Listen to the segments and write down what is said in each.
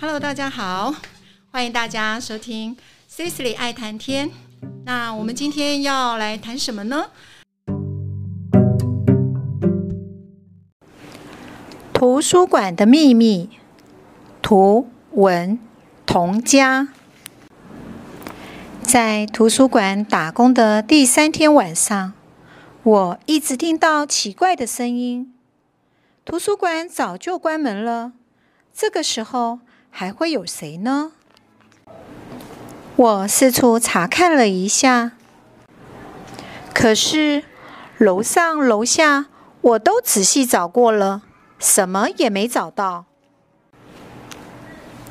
Hello， 大家好，欢迎大家收听 Cicely 爱谈天。那我们今天要来谈什么呢？图书馆的秘密，图文同佳。在图书馆打工的第3天晚上，我一直听到奇怪的声音。图书馆早就关门了，这个时候还会有谁呢？我四处查看了一下，可是楼上楼下我都仔细找过了，什么也没找到。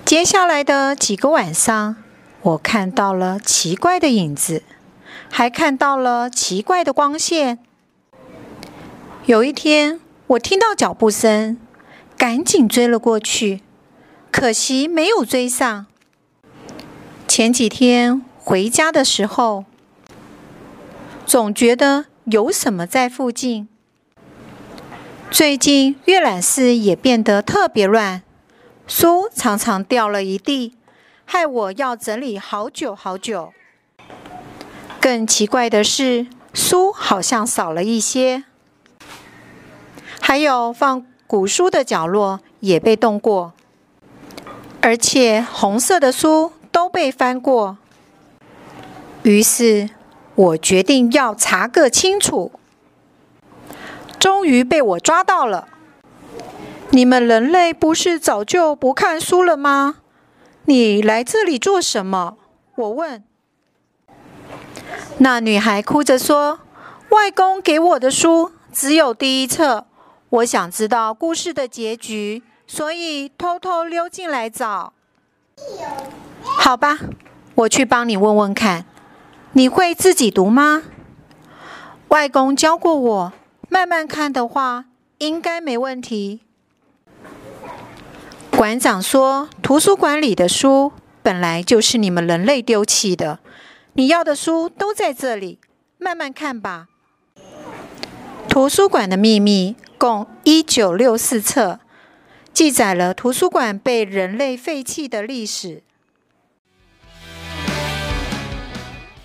接下来的几个晚上，我看到了奇怪的影子，还看到了奇怪的光线。有一天，我听到脚步声，赶紧追了过去，可惜没有追上。前几天回家的时候，总觉得有什么在附近。最近阅览室也变得特别乱，书常常掉了一地，害我要整理好久好久。更奇怪的是，书好像少了一些，还有放古书的角落也被动过，而且红色的书都被翻过。于是我决定要查个清楚。终于被我抓到了！你们人类不是早就不看书了吗？你来这里做什么？我问。那女孩哭着说：“外公给我的书只有第一册，我想知道故事的结局，所以偷偷溜进来找。”好吧，我去帮你问问看。你会自己读吗？外公教过我，慢慢看的话应该没问题。馆长说，图书馆里的书本来就是你们人类丢弃的，你要的书都在这里，慢慢看吧。图书馆的秘密共1964册，记载了图书馆被人类废弃的历史。